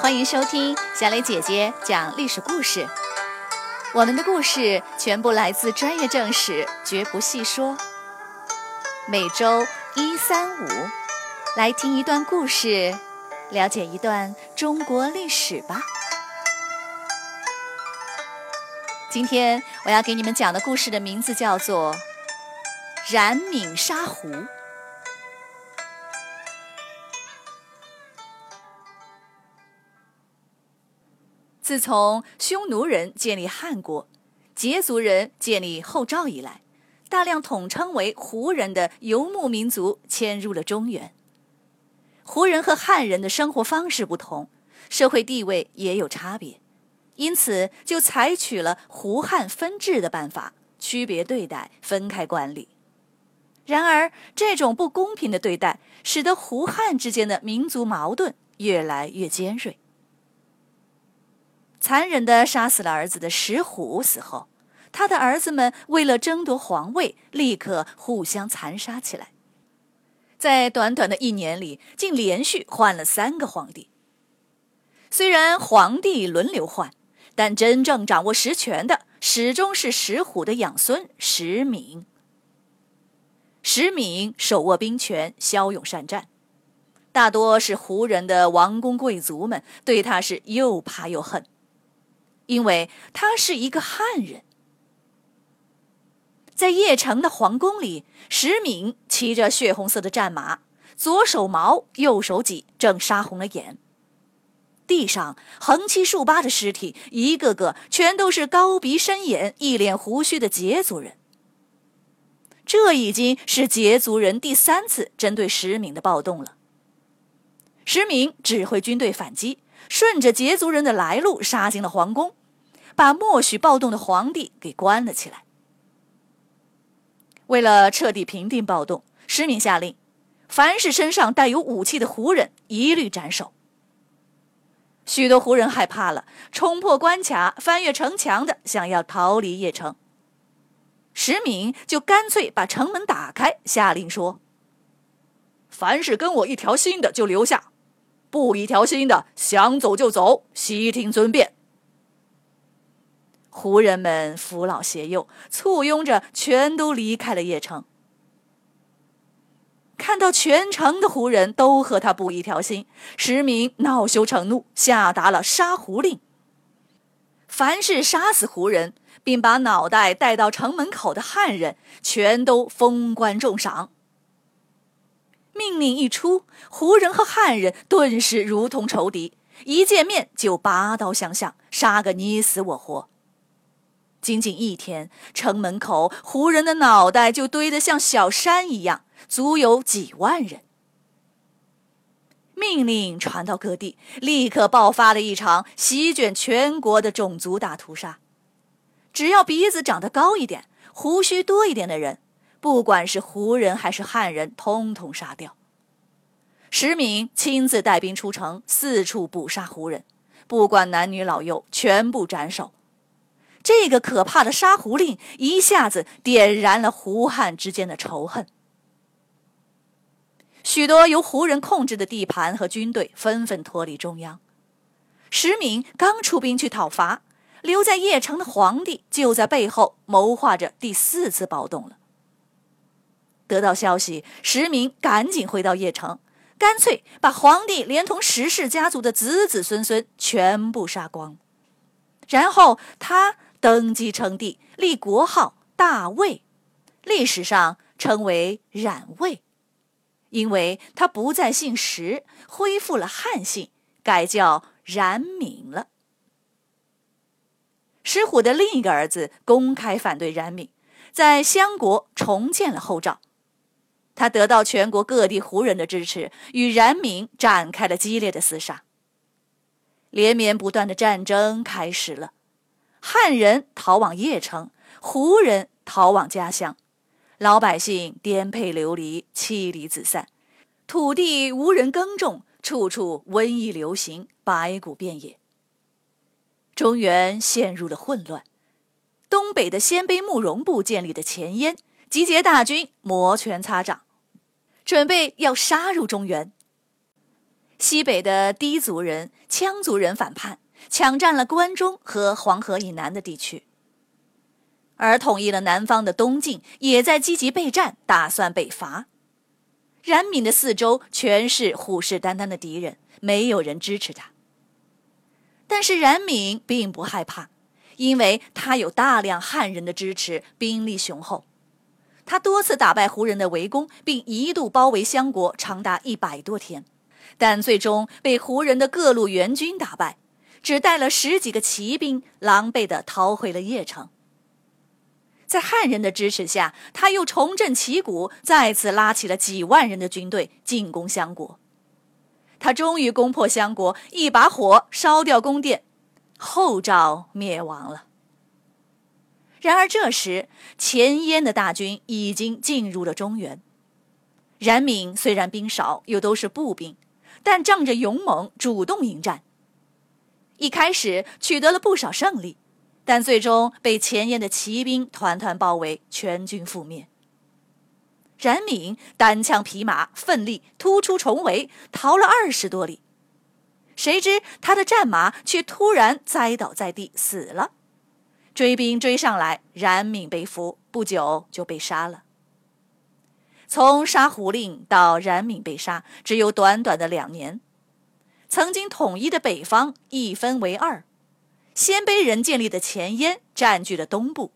欢迎收听小蕾姐姐讲历史故事。我们的故事全部来自专业正史，绝不细说。每周1、3、5，来听一段故事，了解一段中国历史吧。今天我要给你们讲的故事的名字叫做《冉闵沙狐》。自从匈奴人建立汉国，羯族人建立后赵以来，大量统称为胡人的游牧民族迁入了中原。胡人和汉人的生活方式不同，社会地位也有差别，因此就采取了胡汉分治的办法，区别对待，分开管理。然而，这种不公平的对待使得胡汉之间的民族矛盾越来越尖锐。残忍地杀死了儿子的石虎死后，他的儿子们为了争夺皇位，立刻互相残杀起来。在短短的1年里，竟连续换了3个皇帝。虽然皇帝轮流换，但真正掌握实权的始终是石虎的养孙石闵。石闵手握兵权，骁勇善战，大多是胡人的王公贵族们对他是又怕又恨。因为他是一个汉人。在邺城的皇宫里，石闵骑着血红色的战马，左手矛，右手戟，正杀红了眼。地上横七竖八的尸体，一个个全都是高鼻深眼、一脸胡须的羯族人。这已经是羯族人第3次针对石闵的暴动了。石闵指挥军队反击，顺着羯族人的来路杀进了皇宫，把默许暴动的皇帝给关了起来。为了彻底平定暴动，石闵下令，凡是身上带有武器的胡人一律斩首。许多胡人害怕了，冲破关卡，翻越城墙的想要逃离邺城。石闵就干脆把城门打开，下令说，凡是跟我一条心的就留下，不一条心的想走就走，悉听尊便。胡人们扶老携幼，簇拥着全都离开了邺城。看到全城的胡人都和他不一条心，石闵恼羞成怒，下达了杀胡令。凡是杀死胡人并把脑袋带到城门口的汉人，全都封官重赏。命令一出，胡人和汉人顿时如同仇敌，一见面就拔刀相向，杀个你死我活。仅仅1天，城门口胡人的脑袋就堆得像小山一样，足有几万人。命令传到各地，立刻爆发了一场席卷全国的种族大屠杀。只要鼻子长得高一点，胡须多一点的人，不管是胡人还是汉人，通通杀掉。石闵亲自带兵出城，四处捕杀胡人，不管男女老幼，全部斩首。这个可怕的杀胡令一下子点燃了胡汉之间的仇恨。许多由胡人控制的地盘和军队纷纷脱离中央。石闵刚出兵去讨伐，留在邺城的皇帝就在背后谋划着第4次暴动了。得到消息，石闵赶紧回到邺城，干脆把皇帝连同石氏家族的子子孙孙全部杀光。然后他登基称帝，立国号大魏，历史上称为冉魏，因为他不再姓石，恢复了汉姓，改叫冉闵了。石虎的另一个儿子公开反对冉闵，在襄国重建了后赵。他得到全国各地胡人的支持，与冉闵展开了激烈的厮杀。连绵不断的战争开始了，汉人逃往邺城，胡人逃往家乡，老百姓颠沛流离，妻离子散，土地无人耕种，处处瘟疫流行，白骨遍野。中原陷入了混乱。东北的鲜卑慕容部建立的前燕集结大军，摩拳擦掌，准备要杀入中原。西北的氐族人、羌族人反叛，抢占了关中和黄河以南的地区。而统一了南方的东晋也在积极备战，打算北伐。冉闵的四周全是虎视眈眈的敌人，没有人支持他。但是冉闵并不害怕，因为他有大量汉人的支持，兵力雄厚。他多次打败胡人的围攻，并一度包围襄国长达100多天，但最终被胡人的各路援军打败，只带了10几个骑兵，狼狈地逃回了邺城。在汉人的支持下，他又重振旗鼓，再次拉起了几万人的军队进攻襄国。他终于攻破襄国，一把火烧掉宫殿，后赵灭亡了。然而这时，前燕的大军已经进入了中原。冉闵虽然兵少，又都是步兵，但仗着勇猛主动迎战。一开始取得了不少胜利，但最终被前燕的骑兵团团包围，全军覆灭。冉闵单枪匹马奋力突出重围，逃了20多里，谁知他的战马却突然栽倒在地死了。追兵追上来，冉闵被俘，不久就被杀了。从杀胡令到冉闵被杀，只有短短的2年。曾经统一的北方一分为二，鲜卑人建立的前燕占据了东部，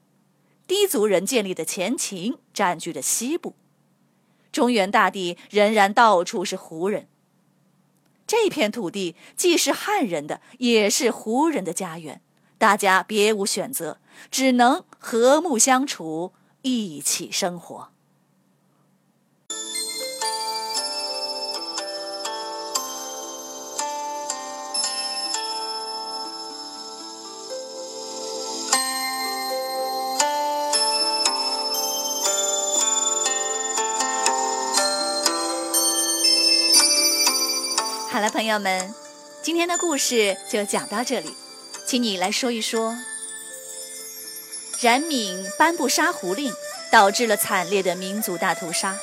氐族人建立的前秦占据了西部。中原大地仍然到处是胡人，这片土地既是汉人的，也是胡人的家园。大家别无选择，只能和睦相处，一起生活。好了，朋友们，今天的故事就讲到这里。请你来说一说，冉闵颁布杀胡令，导致了惨烈的民族大屠杀。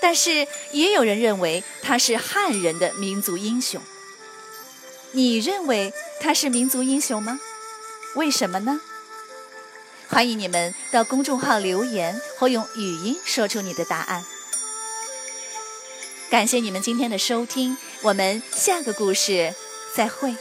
但是也有人认为他是汉人的民族英雄。你认为他是民族英雄吗？为什么呢？欢迎你们到公众号留言，或用语音说出你的答案。感谢你们今天的收听，我们下个故事再会。